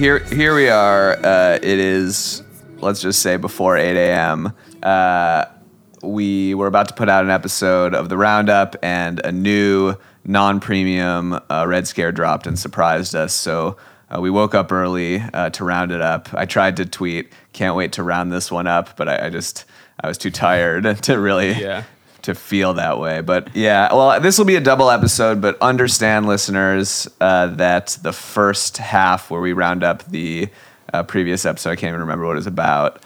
here we are. It is, let's just say, before 8 a.m. We were about to put out an episode of the Roundup, and a new non-premium Red Scare dropped and surprised us. So we woke up early to round it up. I tried to tweet, "Can't wait to round this one up," but I was too tired to really... Yeah. To feel that way. But yeah, well, this will be a double episode, but understand, listeners, that the first half where we round up the previous episode, I can't even remember what it was about,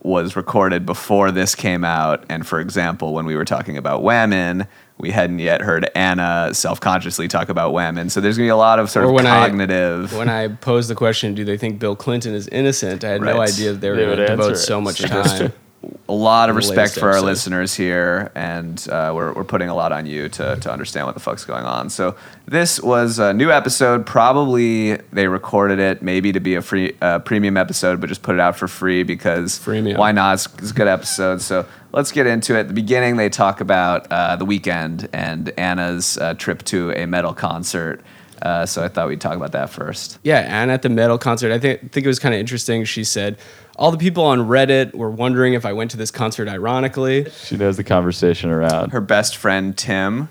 was recorded before this came out. And for example, when we were talking about women, we hadn't yet heard Anna self-consciously talk about women. So there's going to be a lot of sort of cognitive... when I posed the question, do they think Bill Clinton is innocent? I had no idea they were going to devote so much time. A lot of respect for our listeners here, and we're putting a lot on you to understand what the fuck's going on. So this was a new episode. Probably they recorded it maybe to be a free premium episode, but just put it out for free because why not? It's a good episode. So let's get into it. At the beginning, they talk about the weekend and Anna's trip to a metal concert. So I thought we'd talk about that first. Yeah, Anna at the metal concert. I think it was kind of interesting. She said, "All the people on Reddit were wondering if I went to this concert ironically." She knows the conversation around. Her best friend, Tim.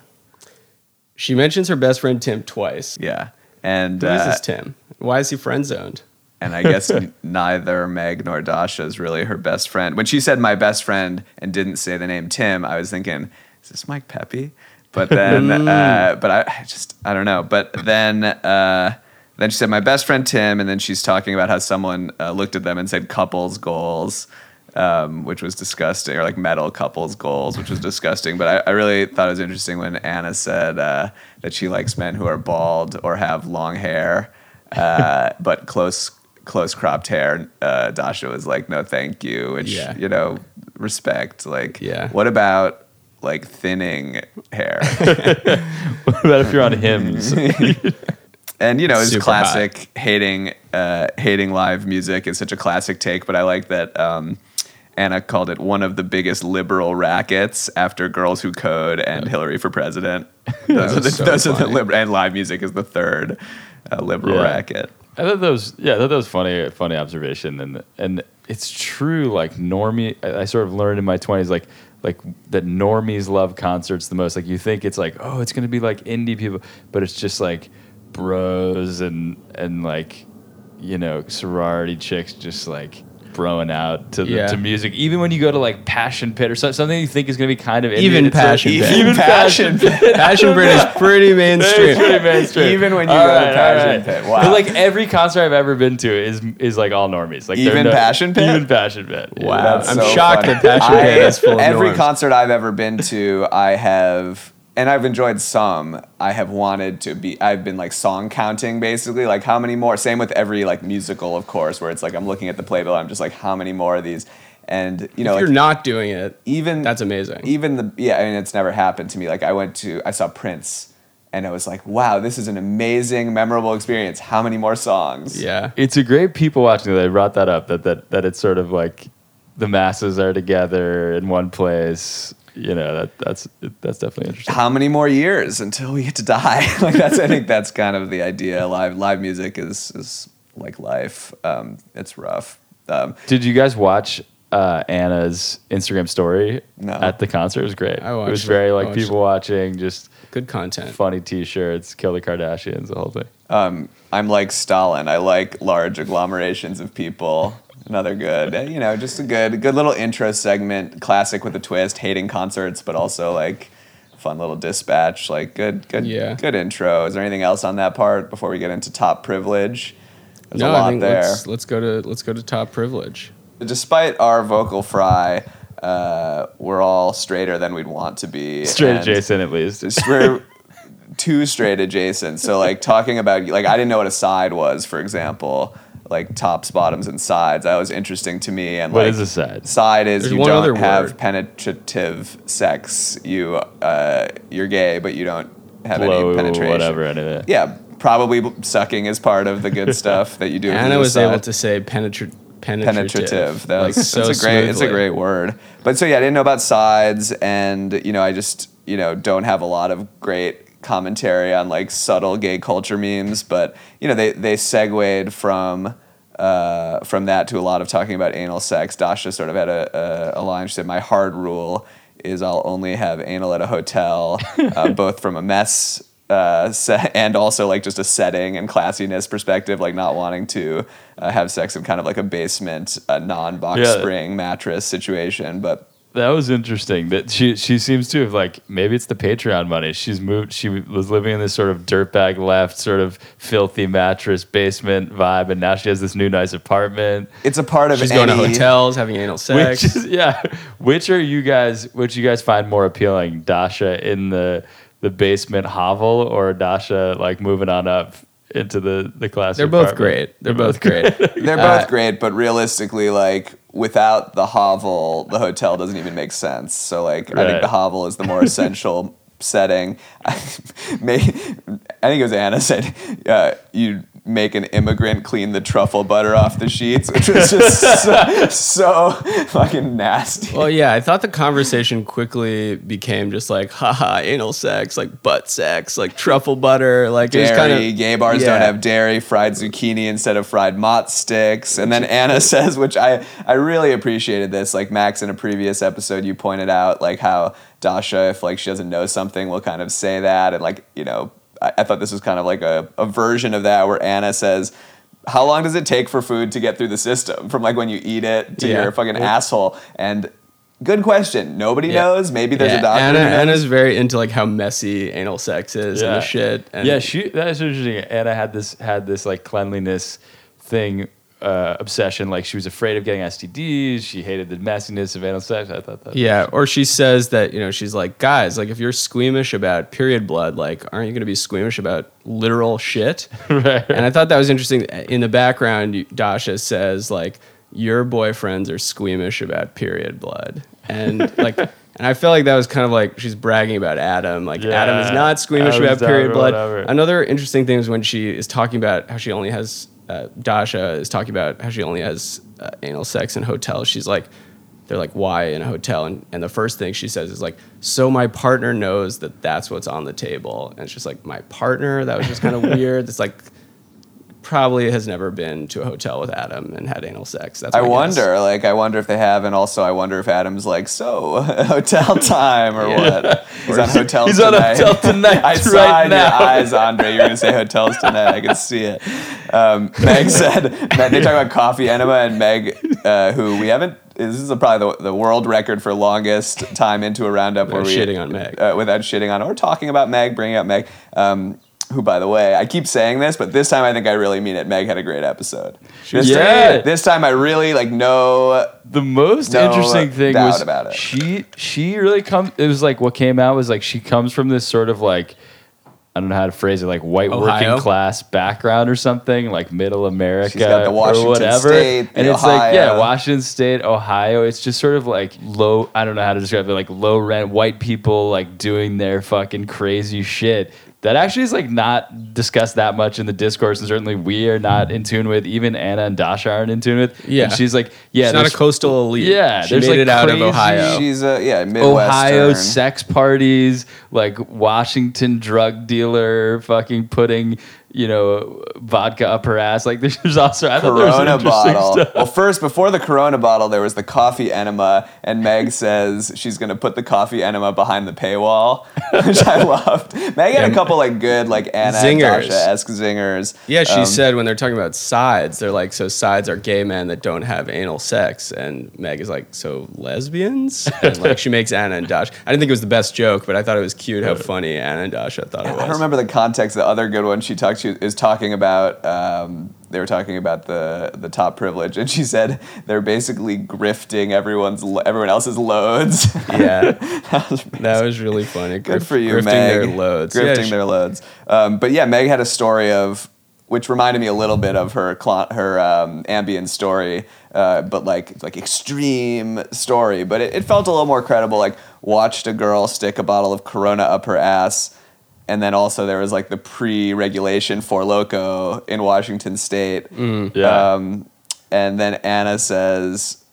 She mentions her best friend, Tim, twice. Yeah. And who is this Tim? Why is he friend-zoned? And I guess neither Meg nor Dasha is really her best friend. When she said my best friend and didn't say the name Tim, I was thinking, is this Mike Pepe? But then, but I don't know. But then she said, my best friend, Tim. And then she's talking about how someone looked at them and said couples goals, which was disgusting. Or like metal couples goals, which was disgusting. But I really thought it was interesting when Anna said that she likes men who are bald or have long hair, but close cropped hair. Dasha was like, no, thank you. Which, you know, respect. Like, what about... like thinning hair. What about if you're on hymns? And you know, it's classic hot. hating live music is such a classic take, but I like that Anna called it one of the biggest liberal rackets after Girls Who Code and Hillary for President. And live music is the third liberal racket. I thought that was funny observation, and it's true. Like normie, I sort of learned in my 20s, like that normies love concerts the most. Like you think it's like, oh, it's gonna be like indie people, but it's just like bros and like, you know, sorority chicks just like broing out to music. Even when you go to like Passion Pit or something you think is gonna be kind of indie, even Passion Pit. Passion Pit is pretty mainstream. Even when you go to Passion Pit, wow. But like every concert I've ever been to is like all normies. Like Passion Pit. Even Passion Pit. Wow, that's I'm so shocked funny. That Passion Pit is full of every norms. Concert I've ever been to, I've enjoyed some. I have wanted to be. I've been like song counting, basically. Like how many more? Same with every like musical, of course, where it's like I'm looking at the playbill. I'm just like, how many more of these? And you know, if you're not doing it, even that's amazing. Even I mean, it's never happened to me. Like I saw Prince, and I was like, wow, this is an amazing, memorable experience. How many more songs? Yeah, it's a great people watching. They brought that up. That it's sort of like the masses are together in one place. You know, that's definitely interesting. How many more years until we get to die? Like I think that's kind of the idea. Live music is like life. It's rough. Did you guys watch Anna's Instagram story at the concert? It was great. It was very like people watching, just good content, funny T-shirts, kill the Kardashians, the whole thing. I'm like Stalin. I like large agglomerations of people. Another good, you know, just a good little intro segment, classic with a twist, hating concerts, but also like fun little dispatch, like good intro. Is there anything else on that part before we get into top privilege? There's a lot there. Let's go to top privilege. Despite our vocal fry, we're all straighter than we'd want to be. Straight adjacent, at least. We're too straight adjacent. So like talking about, like I didn't know what a side was, for example. Like tops, bottoms, and sides. That was interesting to me. And what is a side? Side is you don't have penetrative sex. You're gay, but you don't have any penetration. Whatever, any of that. Yeah, probably sucking is part of the good stuff that you do. Anna was able to say penetrative. That was, like, so it's a great word. But so yeah, I didn't know about sides, and you know, I just don't have a lot of great commentary on like subtle gay culture memes, but you know they segued from that to a lot of talking about anal sex. Dasha sort of had a line. She said, "My hard rule is I'll only have anal at a hotel," both from a mess and also like just a setting and classiness perspective, like not wanting to have sex in kind of like a basement, non-box spring mattress situation, but. That was interesting. That she seems to have like maybe it's the Patreon money. She's moved. She was living in this sort of dirtbag left, sort of filthy mattress basement vibe, and now she has this new nice apartment. It's a part of. She's going to hotels, having anal sex. Which you guys find more appealing, Dasha in the basement hovel or Dasha like moving on up into the class? They're both great. They're both great, but realistically, like. Without the hovel, the hotel doesn't even make sense. So, like, right. I think the hovel is the more essential setting. I think it was Anna said, you make an immigrant clean the truffle butter off the sheets, which was just so fucking nasty. Well, yeah, I thought the conversation quickly became just like, haha, anal sex, like butt sex, like truffle butter. Like dairy, gay bars don't have dairy, fried zucchini instead of fried mott sticks. And then Anna says, which I really appreciated this, like Max, in a previous episode, you pointed out like how Dasha, if like she doesn't know something, will kind of say that. And like, you know, I thought this was kind of like a version of that where Anna says, how long does it take for food to get through the system? From like when you eat it to your fucking asshole. And good question. Nobody knows. Maybe there's a doctor. Anna's very into like how messy anal sex is and the shit. And that is interesting. Anna had this like cleanliness thing. Obsession, like she was afraid of getting STDs. She hated the messiness of anal sex. I thought that. Yeah, or she says that, you know, she's like, guys, like if you're squeamish about period blood, like aren't you going to be squeamish about literal shit? Right. And I thought that was interesting. In the background, Dasha says like your boyfriends are squeamish about period blood, and like, and I felt like that was kind of like she's bragging about Adam. Like Adam is not squeamish about period blood. Whatever. Another interesting thing is when she is talking about how she only has. Dasha is talking about how she only has anal sex in hotels. She's like, they're like, why in a hotel? And the first thing she says is like, so my partner knows that that's what's on the table. And it's just like, my partner? That was just kind of weird. It's like, probably has never been to a hotel with Adam and had anal sex. That's I wonder if they have, and also I wonder if Adam's like, so hotel time or what? He's on hotel tonight. I saw right in now. Your eyes, Andre. You're gonna say hotels tonight. I can see it. Meg said they talk about coffee enema, and Meg, who we haven't. This is probably the world record for longest time into a roundup without shitting on Meg, without shitting on or talking about Meg, bringing up Meg. Who, by the way, I keep saying this, but this time I think I really mean it. Meg had a great episode. This time I really like no. The most interesting thing was about it. She really comes. It was like what came out was like she comes from this sort of like I don't know how to phrase it, like white working class background or something, like middle America. She's got the Washington or whatever. State, and it's Ohio. Like Washington State, Ohio. It's just sort of like low. I don't know how to describe it. Like low rent white people like doing their fucking crazy shit. That actually is like not discussed that much in the discourse, and certainly we are not in tune with. Even Anna and Dasha aren't in tune with. Yeah, and she's like, she's not a coastal elite. Yeah, she made like it out of Ohio. She's a Midwestern. Ohio sex parties, like Washington drug dealer, fucking putting. You know, vodka up her ass. Like there's also I Corona thought there was bottle. Stuff. Well, first before the Corona bottle, there was the coffee enema, and Meg says she's gonna put the coffee enema behind the paywall, which I loved. Meg had a couple like good like Anna zingers. And Dasha-esque zingers. Yeah, she said when they're talking about sides, they're like, so sides are gay men that don't have anal sex, and Meg is like, so lesbians. And like she makes Anna and Dasha. I didn't think it was the best joke, but I thought it was cute how funny Anna and Dasha thought it was. I don't remember the context. The other good one they were talking about the top privilege, and she said they're basically grifting everyone else's loads. Yeah, that was really funny. Good for you, grifting Meg. Grifting their loads. But yeah, Meg had a story of, which reminded me a little bit of her Ambien story, but like extreme story. But it felt a little more credible. Like watched a girl stick a bottle of Corona up her ass. And then also there was like the pre-regulation Four Loko in Washington State. And then Anna says,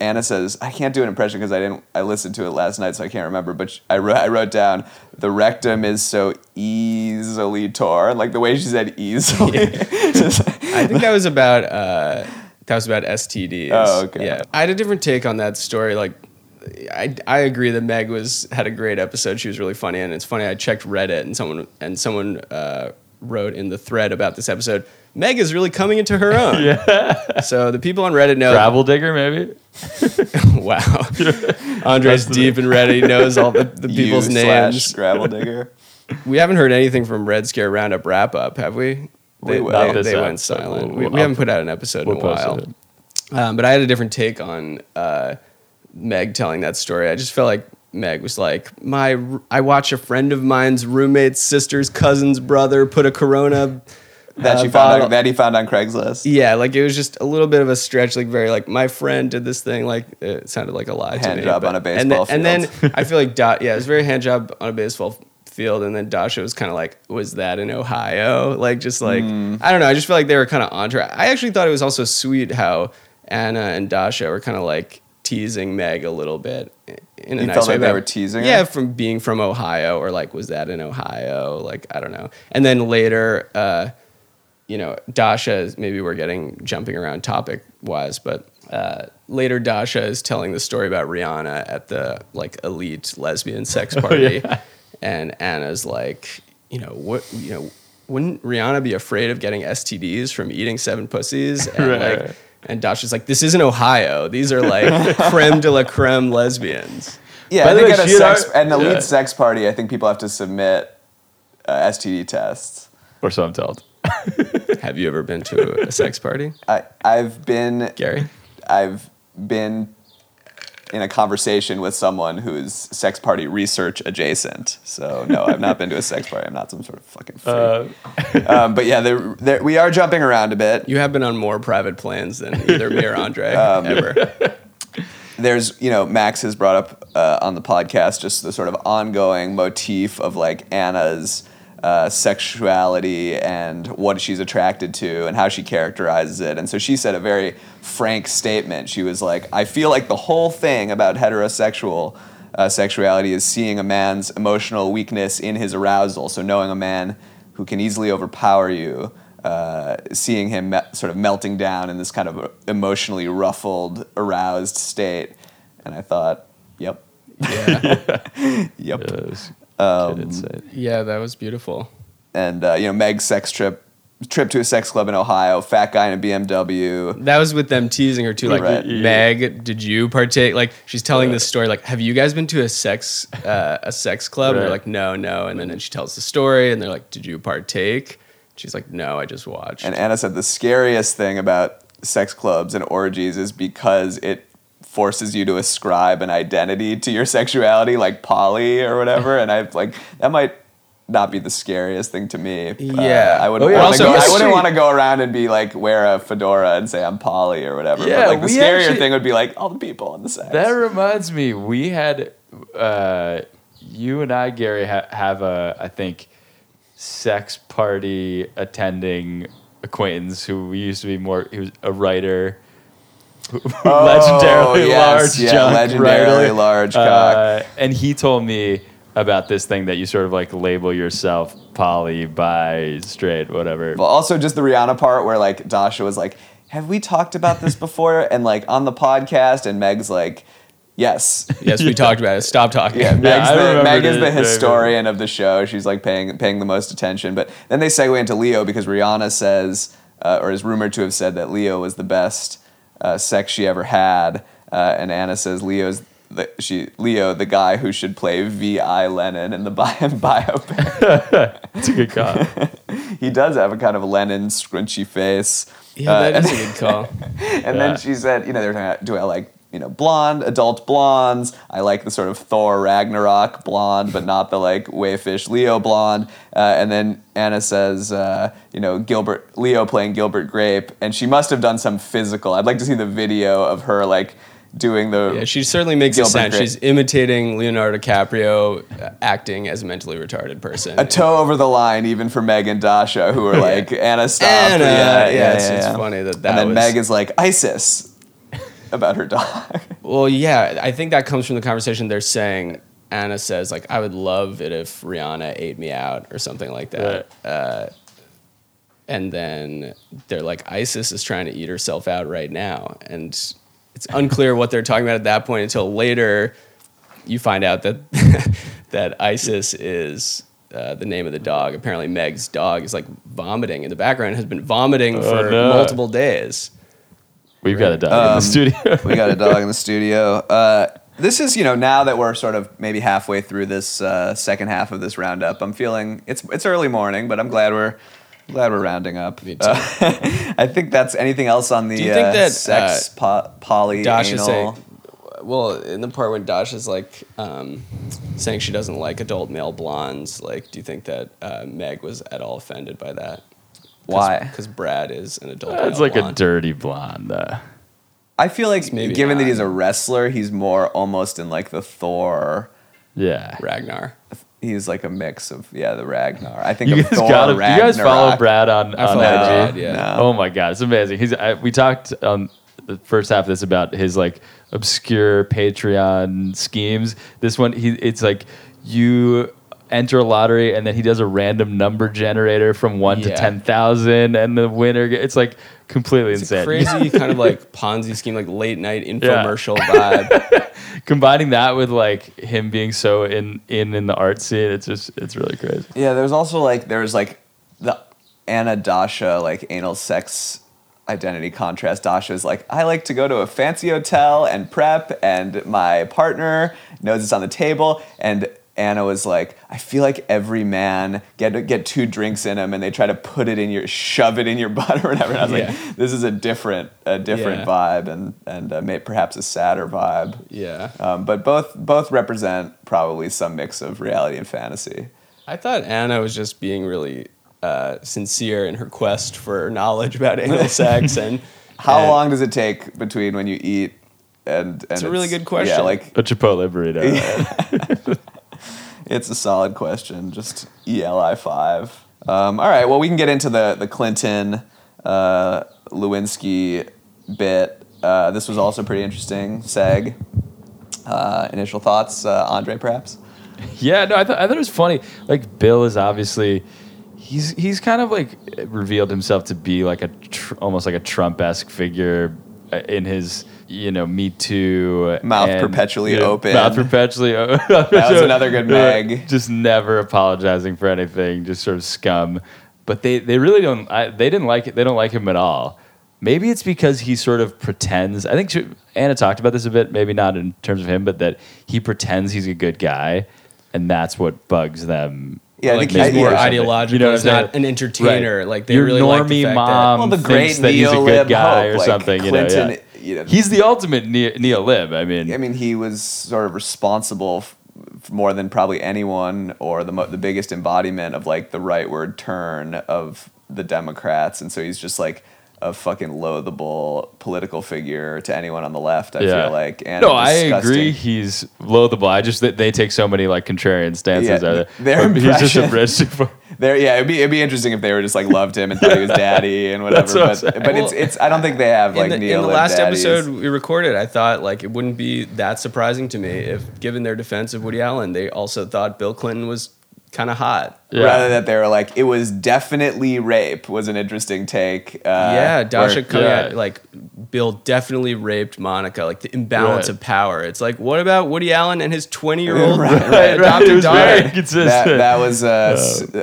Anna says, I can't do an impression because I listened to it last night, so I can't remember. But I wrote down, the rectum is so easily torn. Like the way she said easily. Yeah. I think that was about STDs. Oh, okay. Yeah, I had a different take on that story. Like, I agree that Meg had a great episode. She was really funny, and it's funny. I checked Reddit, and someone wrote in the thread about this episode, Meg is really coming into her own. Yeah. So the people on Reddit know. Gravel digger, maybe? Wow. Andre's deep and ready, knows all the people's names. Gravel digger. We haven't heard anything from Red Scare Roundup wrap-up, have we? They went silent. We haven't put out an episode in a while. But I had a different take on Meg telling that story. I just felt like Meg was like, I watch a friend of mine's roommate's sister's cousin's brother put a Corona... he found on Craigslist. Yeah, like it was just a little bit of a stretch, like very like my friend did this thing, like it sounded like a lie to me. Hand job on a baseball field. And then I feel like it was very hand job on a baseball field, and then Dasha was kind of like, was that in Ohio? Like just like I don't know, I just feel like they were kind of on track. I actually thought it was also sweet how Anna and Dasha were kind of like teasing Meg a little bit in a nice way. You felt like they were teasing her? Yeah, from being from Ohio, or like was that in Ohio? Like I don't know. And then later Dasha, maybe we're jumping around topic-wise, but later Dasha is telling the story about Rihanna at the, like, elite lesbian sex party. Oh, yeah. And Anna's like, wouldn't Rihanna be afraid of getting STDs from eating 7 pussies? And, right. Like, and Dasha's like, this isn't Ohio. These are, like, creme de la creme lesbians. Yeah, by the way, elite sex party, I think people have to submit STD tests. Or so I'm told. Have you ever been to a sex party? I've been... Gary? I've been in a conversation with someone who's sex party research adjacent. So, no, I've not been to a sex party. I'm not some sort of fucking freak. But yeah, we are jumping around a bit. You have been on more private planes than either me or Andre ever. There's, Max has brought up on the podcast just the sort of ongoing motif of, like, Anna's... sexuality and what she's attracted to and how she characterizes it. And so she said a very frank statement. She was like, I feel like the whole thing about heterosexual sexuality is seeing a man's emotional weakness in his arousal. So knowing a man who can easily overpower you, seeing him sort of melting down in this kind of emotionally ruffled, aroused state. And I thought, yep. Yeah. Yep. Yes. Yeah, that was beautiful. And Meg's sex trip to a sex club in Ohio, fat guy in a BMW. That was with them teasing her too, like, right. Meg, did you partake? Like, she's telling this story, like, have you guys been to a sex club? Right. And they're like, no. And then she tells the story, and they're like, did you partake? She's like, no, I just watched. And Anna said the scariest thing about sex clubs and orgies is because it forces you to ascribe an identity to your sexuality, like poly or whatever, and I like that might not be the scariest thing to me. Yeah, I wouldn't want to go around and be like wear a fedora and say I'm poly or whatever. Yeah, but like the scarier thing would be like all the people on the sex. That reminds me, we had you and I, Gary, have a I think sex party attending acquaintance who used to be he was a writer. Legendarily large cock. And he told me about this thing that you sort of like label yourself poly, bi, straight, whatever. Well, also just the Rihanna part where like Dasha was like, have we talked about this before? And like on the podcast, and Meg's like, yes, we talked about it. Stop talking. Yeah, Meg is the historian of the show. She's like paying the most attention. But then they segue into Leo because Rihanna says, or is rumored to have said that Leo was the best sex she ever had, and Anna says Leo, the guy who should play V.I. Lenin in the biopic. That's a good call. He does have a kind of Lenin scrunchy face. Yeah, that is a good call. And then she said, they were talking about, do I like blonde, adult blondes. I like the sort of Thor Ragnarok blonde, but not the like wayfish Leo blonde. And then Anna says, Leo playing Gilbert Grape, and she must have done some physical. I'd like to see the video of her like doing the. Yeah, she certainly makes Gilbert a sound. Grape. She's imitating Leonardo DiCaprio acting as a mentally retarded person. A toe over the line, even for Meg and Dasha, who are like Anna. Stop. Anna, yeah. It's funny that. And then Meg is like Isis. about her dog. Well, yeah, I think that comes from the conversation they're saying. Anna says, like, I would love it if Rihanna ate me out or something like that. Right. And then they're like, Isis is trying to eat herself out right now. And it's unclear what they're talking about at that point until later you find out that that Isis is the name of the dog. Apparently Meg's dog is like vomiting in the background, has been vomiting for multiple days. We've got a dog in the studio. We got a dog in the studio. This is, you know, now that we're sort of maybe halfway through this second half of this roundup, I'm feeling it's early morning, but I'm glad we're rounding up. I think that's anything else on the Do you think that, sex poly Dasha anal? Saying, well, in the part when Dasha's like saying she doesn't like adult male blondes, like, do you think that Meg was at all offended by that? Why? Because Brad is an adult male. It's like blonde. A dirty blonde. I feel like maybe given that he's a wrestler, he's more almost in like the Thor. Yeah. Ragnar. He's like a mix of the Ragnar. I think you guys Ragnarok. Do you guys follow Brad on IG? Yeah. No. Oh my god, it's amazing. We talked on the first half of this about his like obscure Patreon schemes. This one, it's like you enter a lottery and then he does a random number generator from 1 to 10,000 and the winner. It's like completely insane. Crazy kind of like Ponzi scheme, like late night infomercial vibe. Combining that with like him being so in the art scene, it's really crazy. Yeah, there's also like the Anna Dasha like anal sex identity contrast. Dasha's like, I like to go to a fancy hotel and prep, and my partner knows it's on the table. And Anna was like, I feel like every man get two drinks in him and they try to shove it in your butt or whatever. And I was like, this is a different vibe and perhaps a sadder vibe. Yeah. But both represent probably some mix of reality and fantasy. I thought Anna was just being really sincere in her quest for knowledge about anal sex and how long does it take between when you eat and it's a really good question. Yeah, like a Chipotle burrito. Yeah. It's a solid question, just ELI5. All right, well, we can get into the Clinton Lewinsky bit. This was also pretty interesting. Seg, initial thoughts, Andre, perhaps? Yeah, no, I thought it was funny. Like, Bill is obviously he's kind of like revealed himself to be like almost like a Trump-esque figure in his, you know, Me Too. Mouth perpetually open. That was another good Meg. Just never apologizing for anything, just sort of scum. But they really don't, they didn't like it. They don't like him at all. Maybe it's because he sort of pretends. I think Anna talked about this a bit, maybe not in terms of him, but that he pretends he's a good guy, and that's what bugs them. Yeah, like I think he's more ideological. You know, he's not an entertainer. Right. Like they really like the fact that the great thinks that he's a good guy or like something. Clinton, you know, he's the ultimate neo-lib. I mean, he was sort of responsible for more than probably anyone, or the biggest embodiment of like the rightward turn of the Democrats, and so he's just like a fucking loathable political figure to anyone on the left, I feel like. And no, I agree he's loathable. I just, they take so many like contrarian stances. Yeah, he's just a bridge too far. It'd be interesting if they were just like loved him and thought he was daddy and whatever. But I don't think they have like neo-lib. In the last episode we recorded, I thought like it wouldn't be that surprising to me if, given their defense of Woody Allen, they also thought Bill Clinton was kind of hot. Yeah. Rather that they were like, it was definitely rape was an interesting take. Dasha coming out like, Bill definitely raped Monica, like the imbalance of power. It's like, what about Woody Allen and his 20-year-old adopted daughter? That was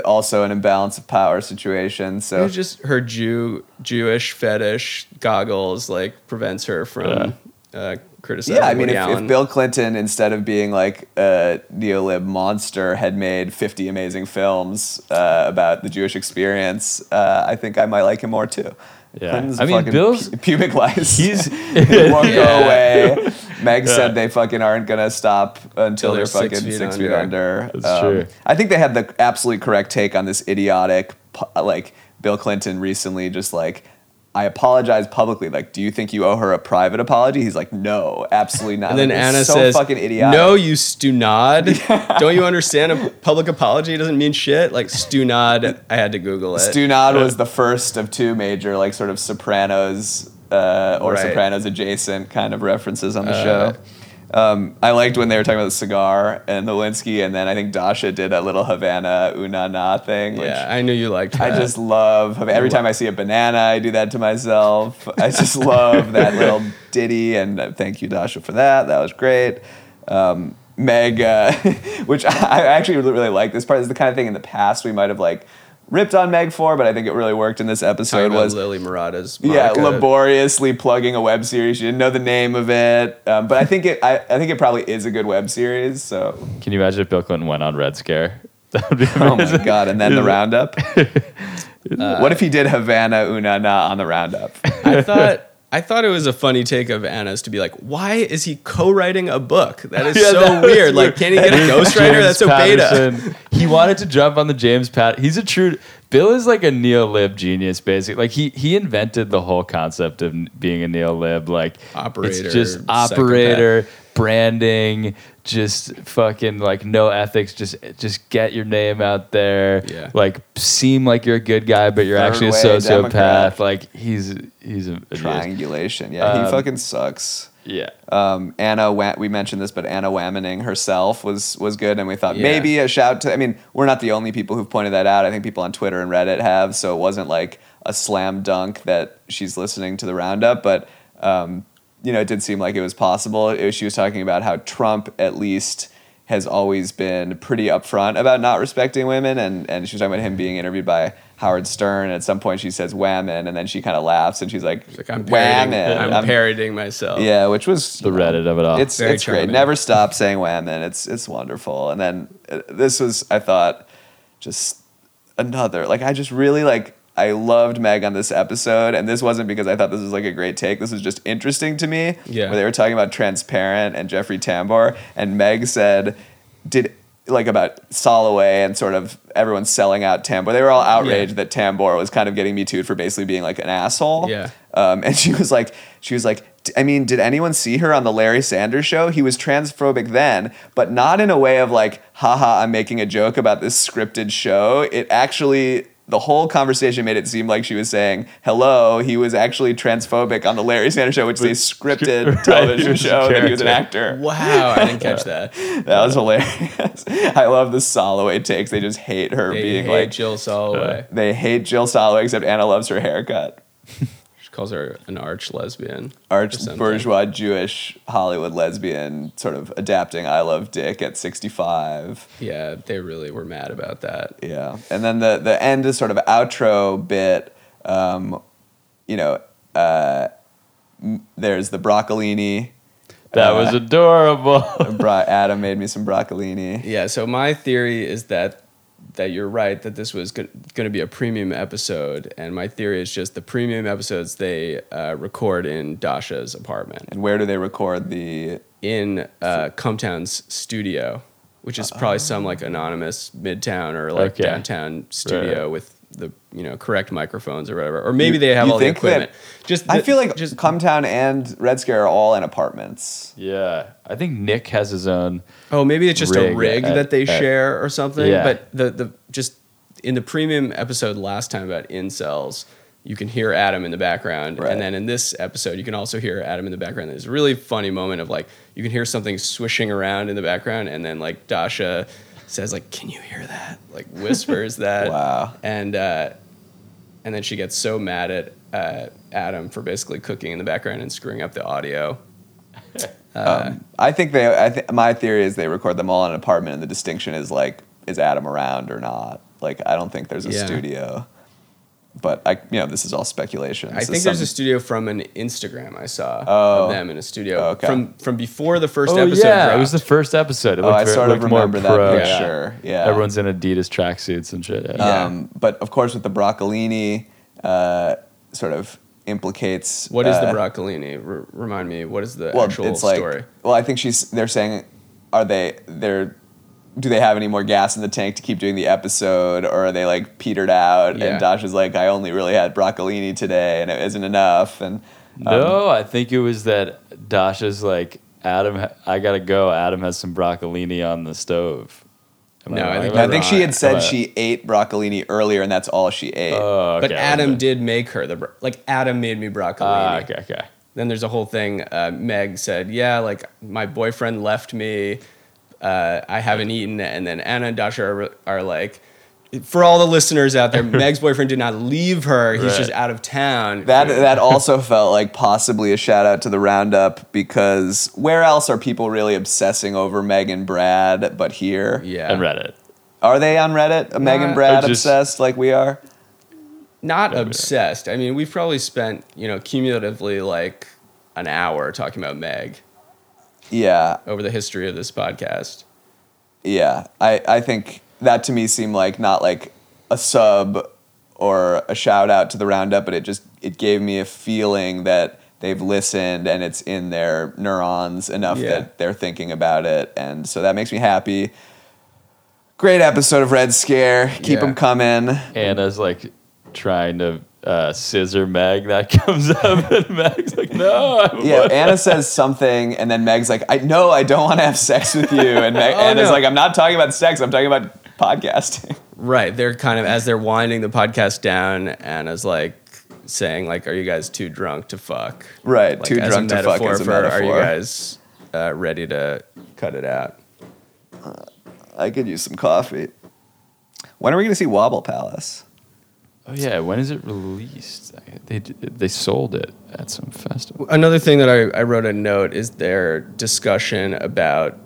also an imbalance of power situation. So it was just her Jewish fetish goggles like prevents her from criticizing. Yeah, I mean, if Bill Clinton, instead of being like a neo-lib monster, had made 50 amazing films about the Jewish experience, I think I might like him more too. Yeah, Clinton's Bill's pubic lice. It won't go away. Meg said they fucking aren't gonna stop until they're fucking 6 feet under. That's true. I think they had the absolutely correct take on this idiotic, like Bill Clinton recently, just like, I apologize publicly. Like, do you think you owe her a private apology? He's like, no, absolutely not. And then Anna says, fucking idiotic. No, you stunod. Don't you understand? A public apology doesn't mean shit. Like, stunod, I had to Google it. Stunod was the first of two major, like, sort of Sopranos or right. Sopranos adjacent kind of references on the show. I liked when they were talking about the cigar and the Lewinsky, and then I think Dasha did that little Havana Una-na thing. Which yeah, I knew you liked that. I just love Havana. Every time I see a banana, I do that to myself. I just love that little ditty, and thank you, Dasha, for that. That was great. Meg, which I actually really like this part. This is the kind of thing in the past we might have, like, ripped on Meg for, but I think it really worked in this episode. Was Lily Murata's Monica. Yeah, laboriously plugging a web series. She didn't know the name of it, but I think it probably is a good web series. So can you imagine if Bill Clinton went on Red Scare? That would be amazing. Oh my god! And then the roundup. What if he did Havana Una Na on the roundup? I thought it was a funny take of Anna's to be like, why is he co-writing a book? That is so weird. Like, can he get a ghostwriter? That's a beta. He wanted to jump on the James Patterson. He's a true... Bill is like a neo-lib genius, basically. Like, he invented the whole concept of being a neo-lib. Like, operator, it's just operator, psychopath. Branding, just fucking, like, no ethics. Just get your name out there. Yeah. Like, seem like you're a good guy, but you're actually a sociopath. Democrat. Like, he's a... Triangulation. Yeah, he fucking sucks. Yeah. Anna, we mentioned this, but Anna Wammening herself was good, and we thought maybe a shout to... I mean, we're not the only people who've pointed that out. I think people on Twitter and Reddit have, so it wasn't like a slam dunk that she's listening to the roundup, but it did seem like it was possible. She was talking about how Trump, at least, has always been pretty upfront about not respecting women, and she was talking about him being interviewed by Howard Stern. At some point, she says "whammin," and then she kind of laughs, and she's like, "Whammin." I'm parodying myself. Yeah, which was the Reddit of it all. It's great. Never stop saying "whammin." It's wonderful. And then this was, I thought, just another like. I just really like. I loved Meg on this episode, and this wasn't because I thought this was like a great take. This was just interesting to me. Yeah, where they were talking about Transparent and Jeffrey Tambor, and Meg said, about Soloway and sort of everyone selling out Tambor. They were all outraged that Tambor was kind of getting me too'd for basically being like an asshole. Yeah. And she was like, I mean, did anyone see her on the Larry Sanders Show? He was transphobic then, but not in a way of like, haha, I'm making a joke about this scripted show. It actually... The whole conversation made it seem like she was saying, hello, he was actually transphobic on the Larry Sanders Show, which is a scripted television show that he was an actor. Wow, I didn't catch that. That was hilarious. I love the Soloway takes. They just hate her being like... They hate Jill Soloway. They hate Jill Soloway, except Anna loves her haircut. She calls her an arch lesbian. Arch bourgeois Jewish Hollywood lesbian, sort of adapting I Love Dick at 65. Yeah, they really were mad about that. Yeah. And then the end is sort of outro bit. There's the broccolini. That was adorable. Adam made me some broccolini. Yeah, so my theory is that you're right, that this was going to be a premium episode, and my theory is just the premium episodes they record in Dasha's apartment. And where do they record the... In Comptown's studio, which is probably some like anonymous midtown or like downtown studio with the correct microphones or whatever. Or maybe they have all the equipment. I feel like just Comptown and Red Scare are all in apartments. Yeah. I think Nick has his own. Oh, maybe it's just a rig that they share or something. Yeah. But the just in the premium episode last time about incels, you can hear Adam in the background. Right. And then in this episode, you can also hear Adam in the background. There's a really funny moment of like you can hear something swishing around in the background, and then like Dasha says like, can you hear that? Like whispers that. Wow. And then she gets so mad at Adam for basically cooking in the background and screwing up the audio. My theory is they record them all in an apartment, and the distinction is like, is Adam around or not? Like, I don't think there's a studio. But this is all speculation. I think there's a studio from an Instagram I saw of them in a studio from before the first episode. Yeah, dropped. It was the first episode. I sort of remember that picture. Yeah, everyone's in Adidas tracksuits and shit. Yeah. But of course, with the broccolini, sort of implicates what is the broccolini? Remind me, what is the actual story? I think they're saying, do they have any more gas in the tank to keep doing the episode, or are they like petered out? Yeah. And Dasha's like, I only really had broccolini today and it isn't enough. And no, I think it was that Dasha's like, Adam, I gotta go. Adam has some broccolini on the stove. I think she had said she ate broccolini earlier, and that's all she ate. Okay, but Adam did make her the Adam made me broccolini. Okay. Then there's a whole thing. Meg said, "Yeah, like my boyfriend left me. I haven't eaten." And then Anna and Dasha are like, for all the listeners out there, Meg's boyfriend did not leave her. He's just out of town. That also felt like possibly a shout out to the roundup, because where else are people really obsessing over Meg and Brad but here? Yeah, and Reddit. Are they on Reddit? Meg and Brad obsessed like we are? Not obsessed. I mean, we've probably spent cumulatively like an hour talking about Meg. Yeah, over the history of this podcast. Yeah, I think. That to me seemed like not like a sub or a shout out to the roundup, but it gave me a feeling that they've listened and it's in their neurons enough that they're thinking about it. And so that makes me happy. Great episode of Red Scare. Keep them coming. Anna's like trying to scissor Meg. That comes up and Meg's like, no. Anna says something and then Meg's like, I don't want to have sex with you. And Anna's like, I'm not talking about sex. I'm talking about podcasting. Right. They're kind of, as they're winding the podcast down, Anna's like saying, like, are you guys too drunk to fuck? Right. Like, too drunk to fuck is a metaphor. Are you guys ready to cut it out? I could use some coffee. When are we going to see Wobble Palace? Oh, yeah. When is it released? They sold it at some festival. Another thing that I wrote a note is their discussion about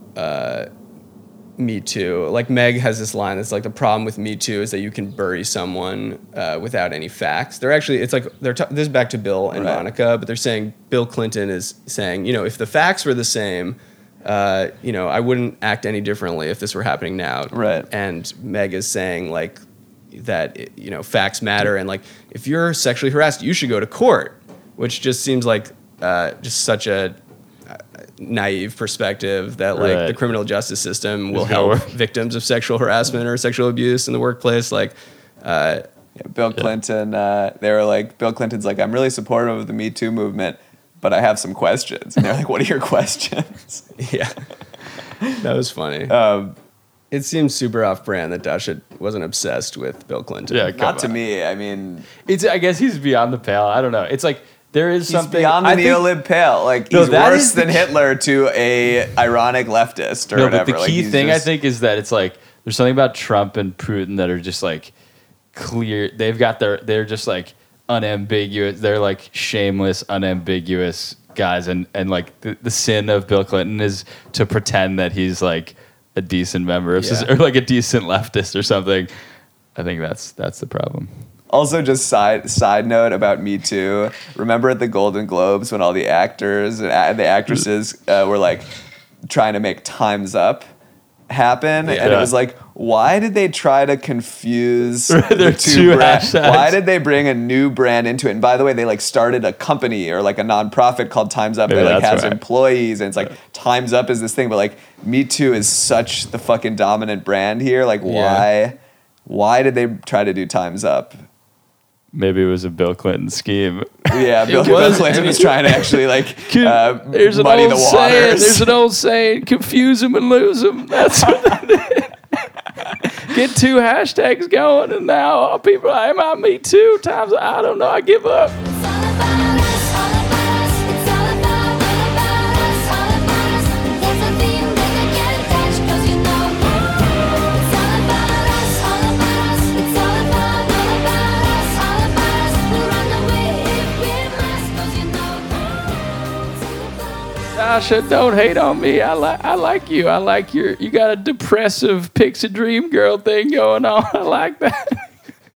Me Too. Like, Meg has this line that's like, the problem with Me Too is that you can bury someone without any facts. They're actually, it's like, this is back to Bill and Monica, but they're saying, Bill Clinton is saying, if the facts were the same, I wouldn't act any differently if this were happening now. Right. And Meg is saying, like, that facts matter, and like if you're sexually harassed you should go to court, which just seems like just such a naive perspective that like the criminal justice system will help victims of sexual harassment or sexual abuse in the workplace. Like Bill Clinton, they were like, Bill Clinton's like, I'm really supportive of the Me Too movement, but I have some questions, and they're like, what are your questions? That was funny. It seems super off-brand that Dasha wasn't obsessed with Bill Clinton. Yeah, not to me. I mean, I guess he's beyond the pale. I don't know. It's like there is something beyond the neolib pale. Like he's worse than Hitler to a ironic leftist or whatever. But the key thing I think is that it's like there's something about Trump and Putin that are just like clear. They've got they're just like unambiguous. They're like shameless, unambiguous guys, and like the sin of Bill Clinton is to pretend that he's like a decent member of or like a decent leftist or something. I think that's the problem. Also, just side note about Me Too. Remember at the Golden Globes when all the actors and the actresses were like trying to make Time's Up happen, and it was like, why did they try to confuse the two brands? Why did they bring a new brand into it? And by the way, they like started a company or like a nonprofit called Time's Up. Maybe that like has employees, and it's like Time's Up is this thing, but like Me Too is such the fucking dominant brand here. Like why did they try to do Time's Up? Maybe it was a Bill Clinton scheme. Yeah, Bill Clinton was trying to actually like muddy the waters. There's an old saying, confuse them and lose them. That's what they did. Get two hashtags going, and now all people are, am I Me Too? Times, I don't know, I give up. Dasha, don't hate on me. I like you. I like you got a depressive pixie dream girl thing going on. I like that.